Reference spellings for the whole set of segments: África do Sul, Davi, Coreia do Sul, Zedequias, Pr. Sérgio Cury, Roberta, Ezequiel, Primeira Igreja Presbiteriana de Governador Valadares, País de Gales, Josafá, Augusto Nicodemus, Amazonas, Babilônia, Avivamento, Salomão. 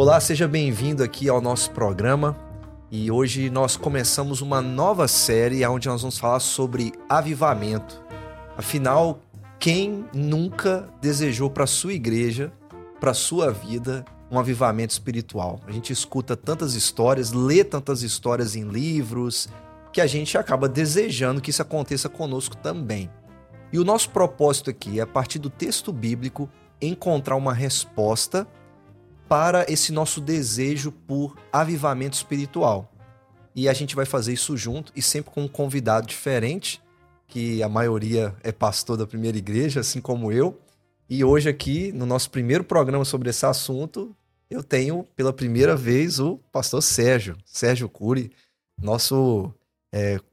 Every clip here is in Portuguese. Olá, seja bem-vindo aqui ao nosso programa. E hoje nós começamos uma nova série onde nós vamos falar sobre avivamento. Afinal, quem nunca desejou para sua igreja, para sua vida, um avivamento espiritual? A gente escuta tantas histórias, lê tantas histórias em livros, que a gente acaba desejando que isso aconteça conosco também. E o nosso propósito aqui é, a partir do texto bíblico, encontrar uma resposta para esse nosso desejo por avivamento espiritual. E a gente vai fazer isso junto e sempre com um convidado diferente, que a maioria é pastor da Primeira Igreja, assim como eu. E hoje aqui, no nosso primeiro programa sobre esse assunto, eu tenho pela primeira vez o pastor Sérgio Cury, nosso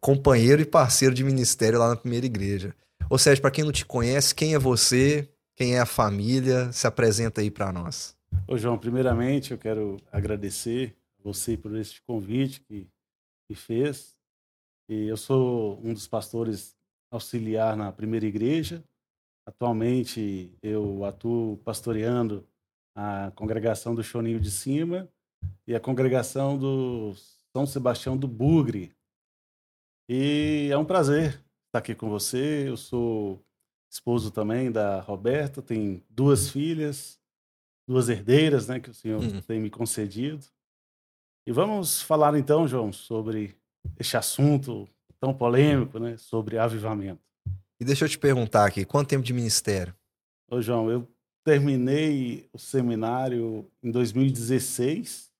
companheiro e parceiro de ministério lá na Primeira Igreja. Ô Sérgio, para quem não te conhece, quem é você? Quem é a família? Se apresenta aí para nós. Ô João, primeiramente eu quero agradecer a você por esse convite que fez. E eu sou um dos pastores auxiliar na Primeira Igreja. Atualmente eu atuo pastoreando a congregação do Choninho de Cima e a congregação do São Sebastião do Bugre. E é um prazer estar aqui com você. Eu sou esposo também da Roberta, tenho duas filhas, duas herdeiras, né, que o senhor tem me concedido. E vamos falar então, João, sobre este assunto tão polêmico, né, sobre avivamento. E deixa eu te perguntar aqui, quanto tempo de ministério? Ô João, eu terminei o seminário em 2016.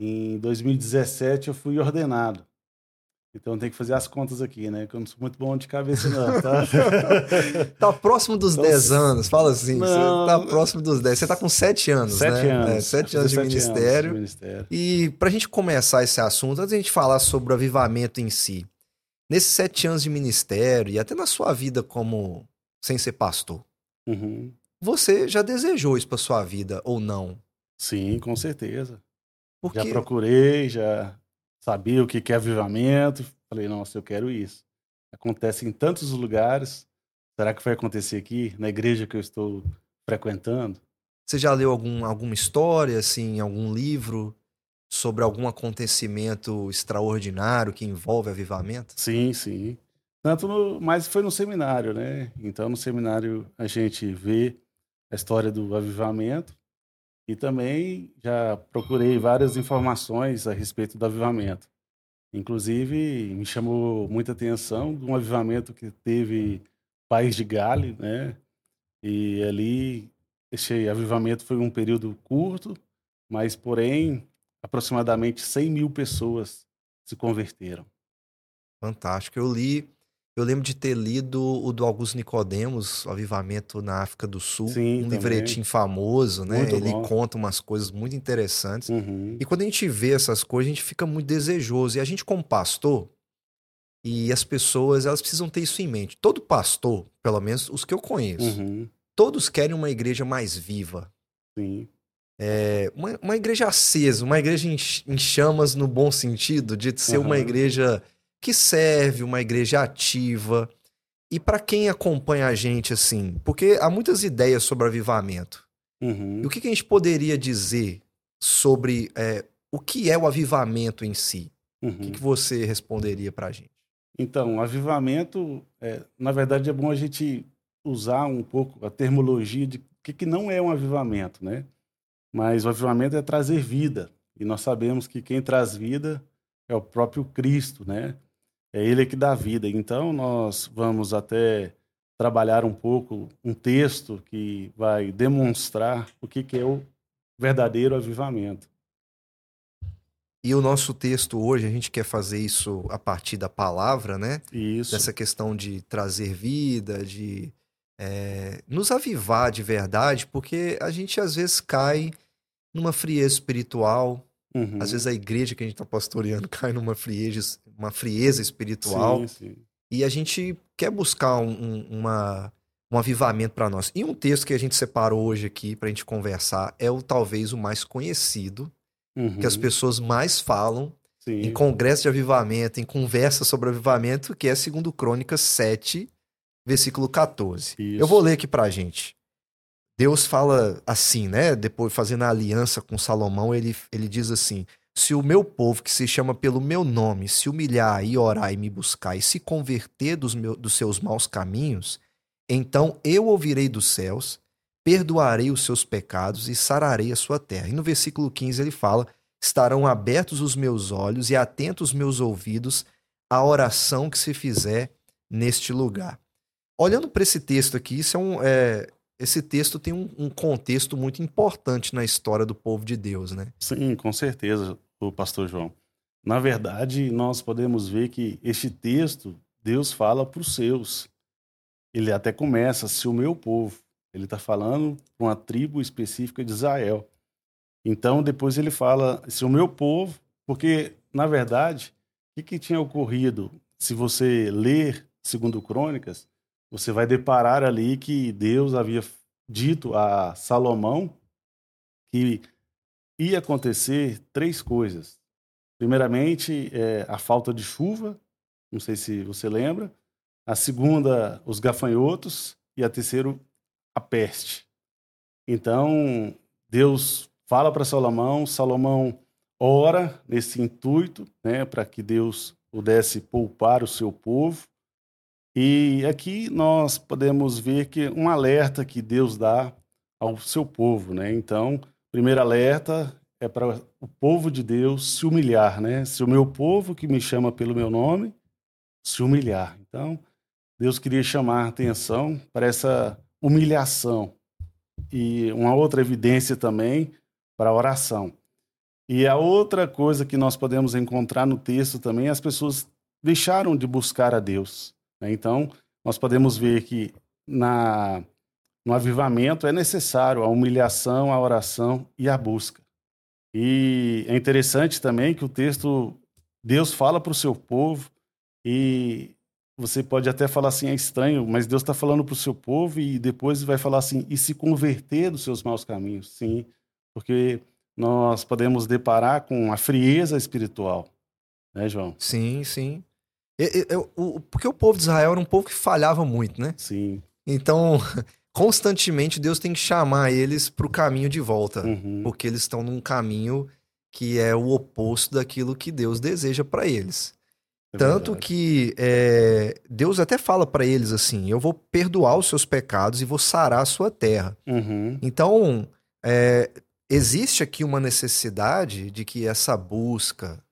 Em 2017 eu fui ordenado. Então tem que fazer as contas aqui, né? Que eu não sou muito bom de cabeça, não, tá? Tá próximo dos 10 anos, fala assim. Não, você tá próximo dos 10. Você tá com 7 anos, né? Anos. 7 anos de ministério. E pra gente começar esse assunto, antes de a gente falar sobre o avivamento em si, nesses 7 anos de ministério e até na sua vida como sem ser pastor, você já desejou isso pra sua vida ou não? Sim, com certeza. Porque... já procurei, já... sabia o que é avivamento, falei, nossa, eu quero isso. Acontece em tantos lugares, será que vai acontecer aqui, na igreja que eu estou frequentando? Você já leu alguma história, assim, algum livro sobre algum acontecimento extraordinário que envolve avivamento? Sim, sim. Mas foi no seminário, né? Então, no seminário a gente vê a história do avivamento. E também já procurei várias informações a respeito do avivamento. Inclusive, me chamou muita atenção de um avivamento que teve País de Gales, né? E ali, esse avivamento foi um período curto, mas, porém, aproximadamente 100 mil pessoas se converteram. Fantástico. Eu lembro de ter lido o do Augusto Nicodemus, o Avivamento na África do Sul. Sim, um também. Livretinho famoso, né? Muito Ele bom. Conta umas coisas muito interessantes. E quando a gente vê essas coisas, a gente fica muito desejoso. E a gente, como pastor, e as pessoas, elas precisam ter isso em mente. Todo pastor, pelo menos os que eu conheço, todos querem uma igreja mais viva. Sim. É, uma igreja acesa, uma igreja em chamas no bom sentido, de ser uma igreja... que serve, uma igreja ativa. E para quem acompanha a gente, assim, porque há muitas ideias sobre avivamento. E o que a gente poderia dizer sobre o que é o avivamento em si? O que você responderia para a gente? Então, avivamento, na verdade, é bom a gente usar um pouco a terminologia de o que não é um avivamento, né? Mas o avivamento é trazer vida. E nós sabemos que quem traz vida é o próprio Cristo, né? É Ele que dá vida. Então, nós vamos até trabalhar um pouco um texto que vai demonstrar o que é o verdadeiro avivamento. E o nosso texto hoje, a gente quer fazer isso a partir da palavra, né? Isso. Dessa questão de trazer vida, de nos avivar de verdade, porque a gente às vezes cai numa frieza espiritual. Às vezes a igreja que a gente está pastoreando cai numa frieza espiritual. Sim. E a gente quer buscar um avivamento para nós. E um texto que a gente separou hoje aqui para a gente conversar é talvez o mais conhecido, que as pessoas mais falam em congresso de avivamento, em conversa sobre avivamento, que é 2 Crônicas 7, versículo 14. Isso. Eu vou ler aqui para a gente. Deus fala assim, né? Depois, fazendo a aliança com Salomão, ele diz assim: se o meu povo, que se chama pelo meu nome, se humilhar e orar e me buscar e se converter dos seus maus caminhos, então eu ouvirei dos céus, perdoarei os seus pecados e sararei a sua terra. E no versículo 15 ele fala: estarão abertos os meus olhos e atentos os meus ouvidos à oração que se fizer neste lugar. Olhando para esse texto aqui, esse texto tem um contexto muito importante na história do povo de Deus, né? Sim, com certeza, o pastor João. Na verdade, nós podemos ver que este texto, Deus fala para os seus. Ele até começa, se o meu povo. Ele está falando para uma tribo específica de Israel. Então, depois ele fala, se o meu povo, porque, na verdade, o que tinha ocorrido? Se você ler 2 Crônicas, você vai deparar ali que Deus havia dito a Salomão que ia acontecer 3 coisas. Primeiramente, a falta de chuva, não sei se você lembra. A segunda, os gafanhotos. E a terceira, a peste. Então, Deus fala para Salomão, Salomão ora nesse intuito, né, para que Deus pudesse poupar o seu povo. E aqui nós podemos ver que um alerta que Deus dá ao seu povo, né? Então, primeiro alerta é para o povo de Deus se humilhar, né? Se o meu povo, que me chama pelo meu nome, se humilhar. Então, Deus queria chamar a atenção para essa humilhação. E uma outra evidência também para a oração. E a outra coisa que nós podemos encontrar no texto também é as pessoas deixaram de buscar a Deus. Então, nós podemos ver que no avivamento é necessário a humilhação, a oração e a busca. E é interessante também que o texto, Deus fala para o seu povo, e você pode até falar assim, é estranho, mas Deus está falando para o seu povo e depois vai falar assim, e se converter dos seus maus caminhos. Sim, porque nós podemos deparar com a frieza espiritual, né, João? Sim, sim. Porque o povo de Israel era um povo que falhava muito, né? Sim. Então, constantemente Deus tem que chamar eles para o caminho de volta. Uhum. Porque eles estão num caminho que é o oposto daquilo que Deus deseja para eles. Tanto que Deus até fala para eles assim, eu vou perdoar os seus pecados e vou sarar a sua terra. Uhum. Então, existe aqui uma necessidade de que essa busca,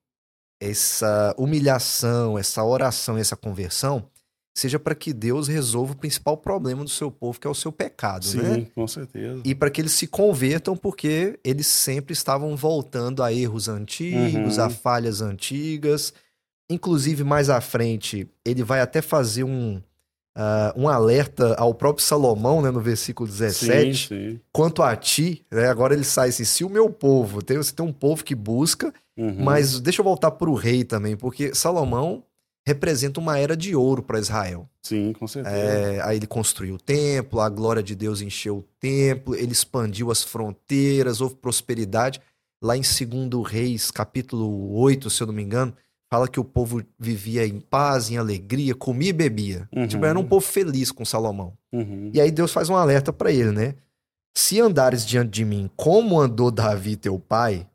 essa humilhação, essa oração, essa conversão, seja para que Deus resolva o principal problema do seu povo, que é o seu pecado, sim, né? Sim, com certeza. E para que eles se convertam, porque eles sempre estavam voltando a erros antigos, uhum, a falhas antigas. Inclusive, mais à frente, ele vai até fazer um alerta ao próprio Salomão, né, no versículo 17. Sim, sim. Quanto a ti, né, agora ele sai assim, se o meu povo, você tem um povo que busca. Uhum. Mas deixa eu voltar para o rei também, porque Salomão representa uma era de ouro para Israel. Sim, com certeza. Aí ele construiu o templo, a glória de Deus encheu o templo, ele expandiu as fronteiras, houve prosperidade. Lá em 2 Reis, capítulo 8, se eu não me engano, fala que o povo vivia em paz, em alegria, comia e bebia. Uhum. Tipo, era um povo feliz com Salomão. Uhum. E aí Deus faz um alerta para ele, né? Se andares diante de mim como andou Davi teu pai,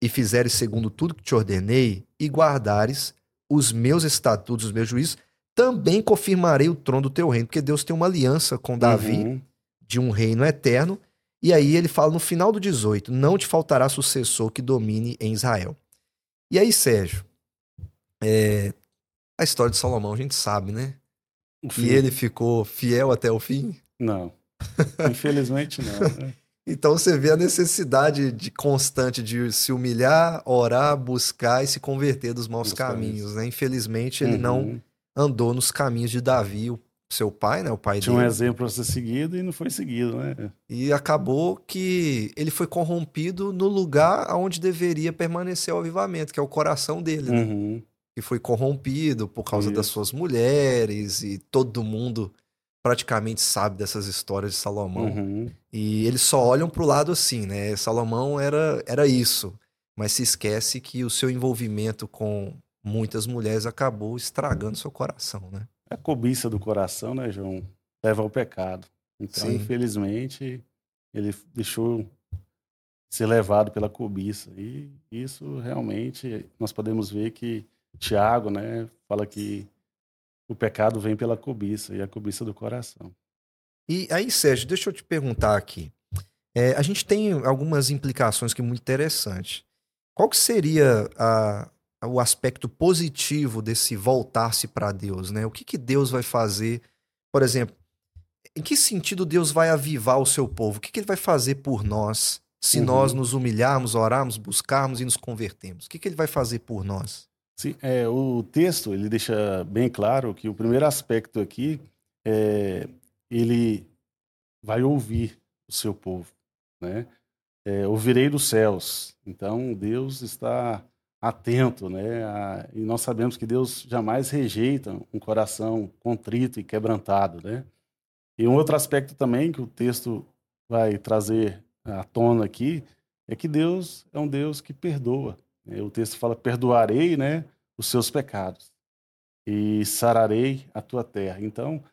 e fizeres segundo tudo que te ordenei, e guardares os meus estatutos, os meus juízos, também confirmarei o trono do teu reino. Porque Deus tem uma aliança com Davi, uhum, de um reino eterno. E aí ele fala no final do 18, não te faltará sucessor que domine em Israel. E aí, Sérgio, a história de Salomão a gente sabe, né? E ele ficou fiel até o fim? Não, infelizmente não, né? Então você vê a necessidade constante de se humilhar, orar, buscar e se converter dos maus caminhos, né? Infelizmente ele, uhum, não andou nos caminhos de Davi, o seu pai, né? O pai tinha dele. Tinha um exemplo a ser seguido e não foi seguido, né? E acabou que ele foi corrompido no lugar onde deveria permanecer o avivamento, que é o coração dele, né? Uhum. Que foi corrompido por causa, isso, das suas mulheres, e todo mundo praticamente sabe dessas histórias de Salomão. Uhum. E eles só olham pro lado assim, né? Salomão era isso, mas se esquece que o seu envolvimento com muitas mulheres acabou estragando seu coração, né? A cobiça do coração, né, João? Leva ao pecado. Então, sim, infelizmente, ele deixou ser levado pela cobiça. E isso realmente nós podemos ver que Tiago, né, fala que o pecado vem pela cobiça, e a cobiça do coração. E aí, Sérgio, deixa eu te perguntar aqui. A gente tem algumas implicações que é muito interessante. Qual que seria o aspecto positivo desse voltar-se para Deus, né? O que Deus vai fazer? Por exemplo, em que sentido Deus vai avivar o seu povo? O que ele vai fazer por nós se nós nos humilharmos, orarmos, buscarmos e nos convertermos? O que ele vai fazer por nós? Sim, o texto ele deixa bem claro que o primeiro aspecto aqui é ele vai ouvir o seu povo, né? Ouvirei dos céus. Então, Deus está atento, né? E nós sabemos que Deus jamais rejeita um coração contrito e quebrantado, né? E um outro aspecto também que o texto vai trazer à tona aqui é que Deus é um Deus que perdoa. O texto fala, perdoarei, né, os seus pecados e sararei a tua terra. Então,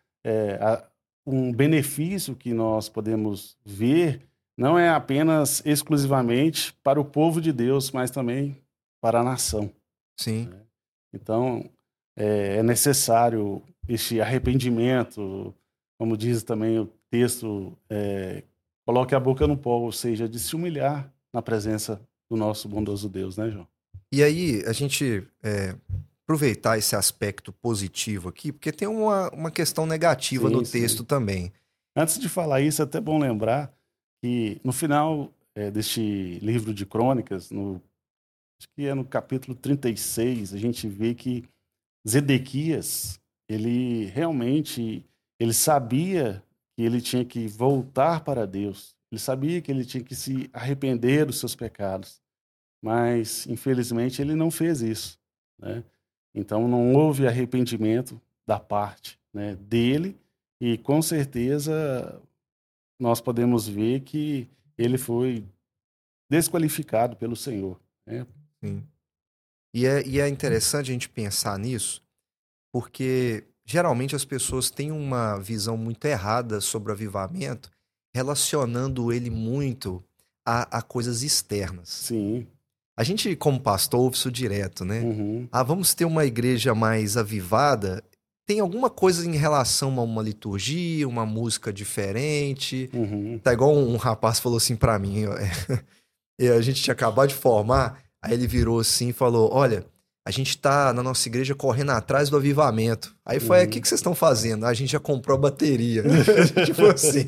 um benefício que nós podemos ver não é apenas exclusivamente para o povo de Deus, mas também para a nação. Sim. Então, é necessário este arrependimento, como diz também o texto, coloque a boca no pó, ou seja, de se humilhar na presença do nosso bondoso Deus, né, João? E aí, a gente aproveitar esse aspecto positivo aqui, porque tem uma questão negativa no texto também. Antes de falar isso, é até bom lembrar que no final deste livro de Crônicas, acho que é no capítulo 36, a gente vê que Zedequias, ele realmente, ele sabia que ele tinha que voltar para Deus. Ele sabia que ele tinha que se arrepender dos seus pecados. Mas, infelizmente, ele não fez isso, né? Então, não houve arrependimento da parte, né, dele. E, com certeza, nós podemos ver que ele foi desqualificado pelo Senhor, né? Sim. E é interessante a gente pensar nisso, porque geralmente as pessoas têm uma visão muito errada sobre o avivamento, relacionando ele muito a coisas externas. Sim. A gente, como pastor, ouve isso direto, né? Uhum. Vamos ter uma igreja mais avivada? Tem alguma coisa em relação a uma liturgia, uma música diferente? Uhum. Tá igual um rapaz falou assim pra mim, a gente tinha acabado de formar, aí ele virou assim e falou, olha, a gente tá na nossa igreja correndo atrás do avivamento. Aí foi, o que vocês estão fazendo? A gente já comprou a bateria. Tipo assim,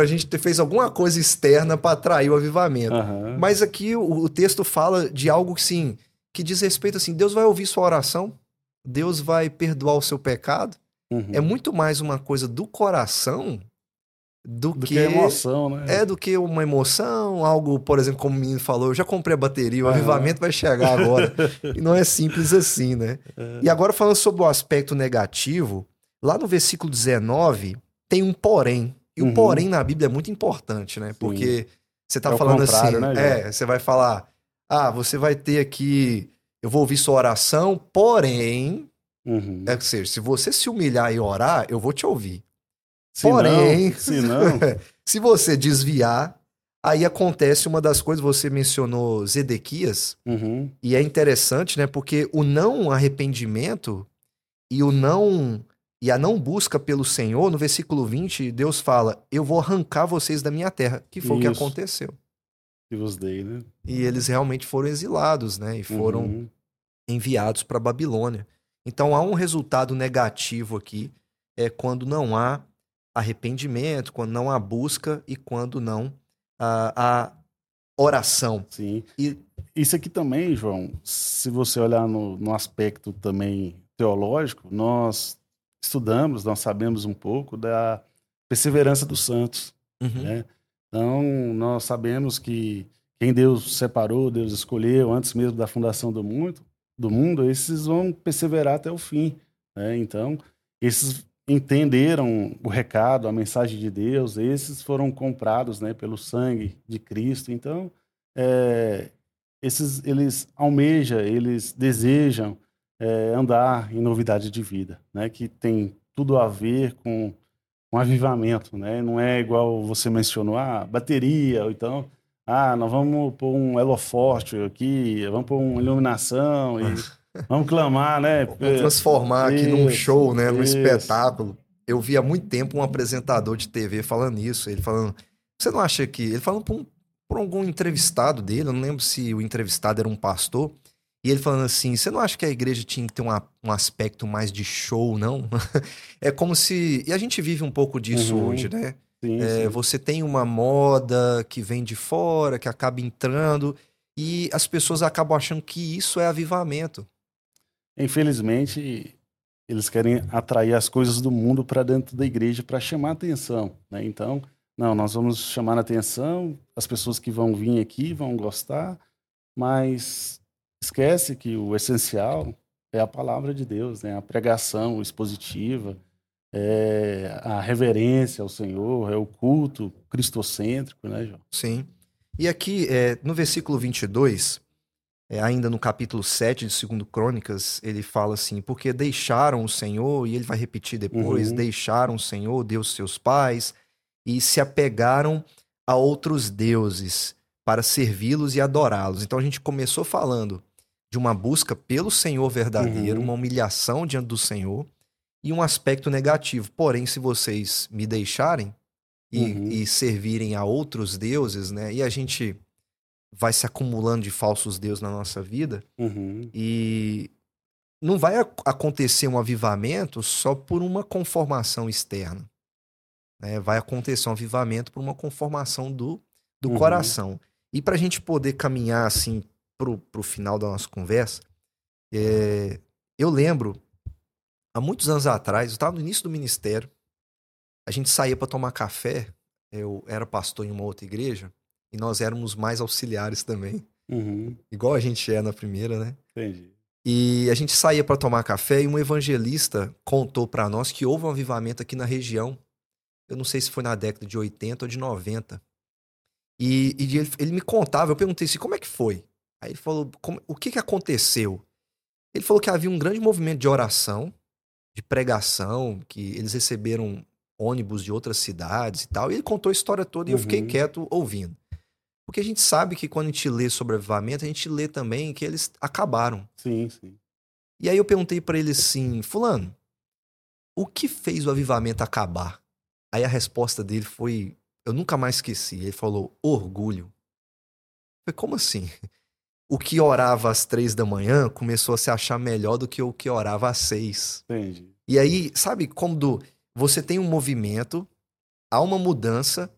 a gente fez alguma coisa externa para atrair o avivamento. Uhum. Mas aqui o texto fala de algo assim, que diz respeito assim, Deus vai ouvir sua oração, Deus vai perdoar o seu pecado. Uhum. É muito mais uma coisa do coração do que emoção, né? Do que uma emoção, algo, por exemplo, como o menino falou, eu já comprei a bateria, o avivamento vai chegar agora. E não é simples assim, né? E agora falando sobre o aspecto negativo, lá no versículo 19 tem um porém. E o porém na Bíblia é muito importante, né? Sim. Porque você tá falando assim, né, você vai falar, você vai ter aqui, eu vou ouvir sua oração, porém, ou seja, se você se humilhar e orar, eu vou te ouvir. Porém, se você desviar, aí acontece uma das coisas, você mencionou Zedequias, e é interessante, né? Porque o não arrependimento e a não busca pelo Senhor, no versículo 20, Deus fala, eu vou arrancar vocês da minha terra, que foi o que aconteceu. E vos dei, né? E eles realmente foram exilados, né? E foram enviados para a Babilônia. Então há um resultado negativo aqui, quando não há arrependimento, quando não há busca e quando não há oração. Sim. E isso aqui também, João, se você olhar no aspecto também teológico, nós estudamos, nós sabemos um pouco da perseverança dos santos, né? Então, nós sabemos que quem Deus separou, Deus escolheu, antes mesmo da fundação do mundo, esses vão perseverar até o fim, né? Então, esses entenderam o recado, a mensagem de Deus, esses foram comprados, né, pelo sangue de Cristo. Então, esses, eles almejam, eles desejam andar em novidade de vida, né, que tem tudo a ver com um avivamento, né? Não é igual você mencionou, bateria, ou então, nós vamos pôr um holoforte aqui, vamos pôr uma iluminação e vamos clamar, né? Vamos transformar aqui num show, né? Num espetáculo. Eu vi há muito tempo um apresentador de TV falando isso, ele falando, você não acha que... Ele falando por algum entrevistado dele, eu não lembro se o entrevistado era um pastor, e ele falando assim, você não acha que a igreja tinha que ter um aspecto mais de show, não? É como se... E a gente vive um pouco disso hoje, né? Sim, sim. Você tem uma moda que vem de fora, que acaba entrando, e as pessoas acabam achando que isso é avivamento. Infelizmente, eles querem atrair as coisas do mundo para dentro da igreja, para chamar atenção, né? Então, não, nós vamos chamar a atenção, as pessoas que vão vir aqui vão gostar, mas... Esquece que o essencial é a palavra de Deus, né? A pregação expositiva, a reverência ao Senhor, é o culto cristocêntrico, né, João? Sim. E aqui, no versículo 22, ainda no capítulo 7 de 2 Crônicas, ele fala assim, porque deixaram o Senhor, e ele vai repetir depois, deixaram o Senhor, Deus seus pais, e se apegaram a outros deuses para servi-los e adorá-los. Então a gente começou falando de uma busca pelo Senhor verdadeiro, uma humilhação diante do Senhor e um aspecto negativo. Porém, se vocês me deixarem e servirem a outros deuses, né? E a gente vai se acumulando de falsos deuses na nossa vida e não vai acontecer um avivamento só por uma conformação externa, né? Vai acontecer um avivamento por uma conformação do coração. E para a gente poder caminhar assim pro final da nossa conversa, eu lembro, há muitos anos atrás, eu estava no início do ministério, a gente saía para tomar café, eu era pastor em uma outra igreja, e nós éramos mais auxiliares também, igual a gente é na primeira, né? Entendi. E a gente saía para tomar café e um evangelista contou para nós que houve um avivamento aqui na região, eu não sei se foi na década de 80 ou de 90, E ele me contava, eu perguntei assim, como é que foi? Aí ele falou, o que aconteceu? Ele falou que havia um grande movimento de oração, de pregação, que eles receberam ônibus de outras cidades e tal. E ele contou a história toda e eu fiquei quieto ouvindo. Porque a gente sabe que quando a gente lê sobre avivamento, a gente lê também que eles acabaram. Sim, sim. E aí eu perguntei pra ele assim, fulano, o que fez o avivamento acabar? Aí a resposta dele foi... Eu nunca mais esqueci. Ele falou, orgulho. Eu falei, como assim? O que orava às 3 da manhã começou a se achar melhor do que o que orava às 6. Entendi. E aí, sabe, quando você tem um movimento, há uma mudança,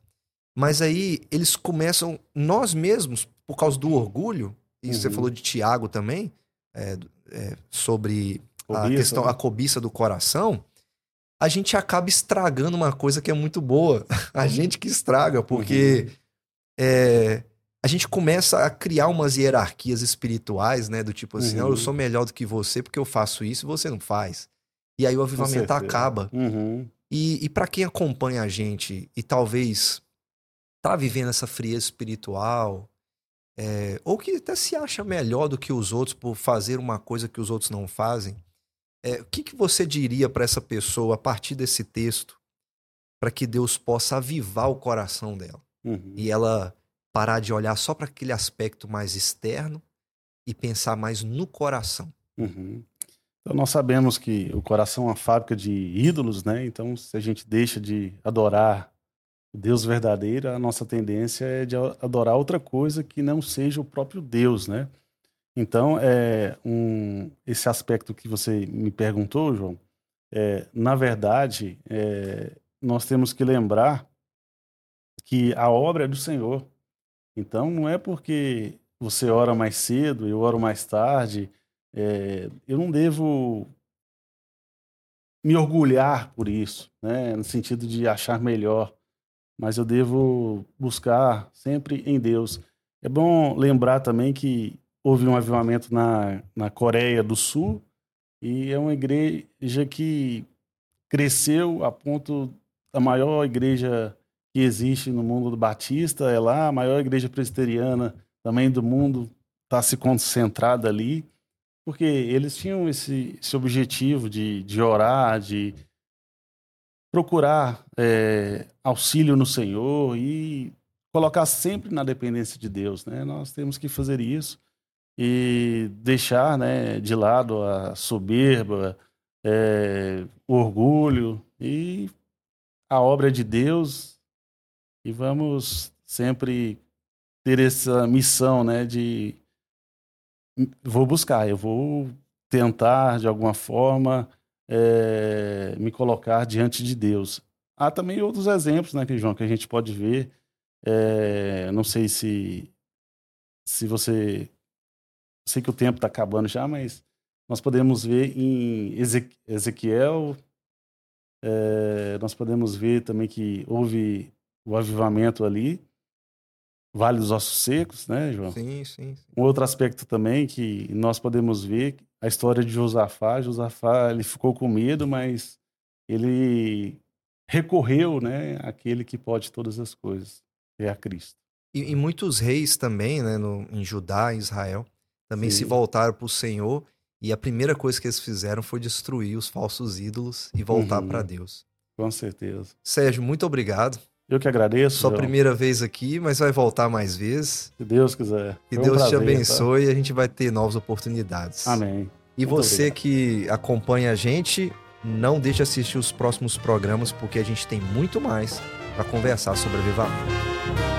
mas aí eles começam, nós mesmos, por causa do orgulho, e você falou de Tiago também, sobre cobiça, a questão, a cobiça do coração, a gente acaba estragando uma coisa que é muito boa. A gente que estraga, porque a gente começa a criar umas hierarquias espirituais, né? Do tipo assim, eu sou melhor do que você porque eu faço isso e você não faz. E aí o avivamento acaba. E para quem acompanha a gente e talvez tá vivendo essa frieza espiritual, ou que até se acha melhor do que os outros por fazer uma coisa que os outros não fazem, o que você diria para essa pessoa a partir desse texto para que Deus possa avivar o coração dela e ela parar de olhar só para aquele aspecto mais externo e pensar mais no coração? Então nós sabemos que o coração é uma fábrica de ídolos, né? Então se a gente deixa de adorar o Deus verdadeiro, a nossa tendência é de adorar outra coisa que não seja o próprio Deus, né? Então, esse aspecto que você me perguntou, João, na verdade, nós temos que lembrar que a obra é do Senhor. Então, não é porque você ora mais cedo, eu oro mais tarde, eu não devo me orgulhar por isso, né? No sentido de achar melhor, mas eu devo buscar sempre em Deus. É bom lembrar também que houve um avivamento na Coreia do Sul e é uma igreja que cresceu a ponto da maior igreja que existe no mundo do Batista, é lá, a maior igreja presbiteriana também do mundo está se concentrada ali, porque eles tinham esse objetivo de orar, de procurar auxílio no Senhor e colocar sempre na dependência de Deus, né? Nós temos que fazer isso e deixar, né, de lado a soberba, o orgulho e a obra de Deus, e vamos sempre ter essa missão, né, de vou buscar, eu vou tentar de alguma forma me colocar diante de Deus. Há também outros exemplos, né, João, que a gente pode ver. Não sei se você... Sei que o tempo está acabando já, mas nós podemos ver em Ezequiel, nós podemos ver também que houve o avivamento ali, Vale dos Ossos Secos, né, João? Sim, sim, sim. Um outro aspecto também que nós podemos ver, a história de Josafá. Josafá, ele ficou com medo, mas ele recorreu, né, àquele que pode todas as coisas, que é a Cristo. E muitos reis também, né, em Judá, em Israel, também sim, se voltaram para o Senhor, e a primeira coisa que eles fizeram foi destruir os falsos ídolos e voltar para Deus. Com certeza. Sérgio, muito obrigado. Eu que agradeço. Sua primeira vez aqui, mas vai voltar mais vezes. Se Deus quiser. Que Deus te abençoe, e a gente vai ter novas oportunidades. Amém. E você que acompanha a gente, não deixe de assistir os próximos programas, porque a gente tem muito mais para conversar sobre Avivamento.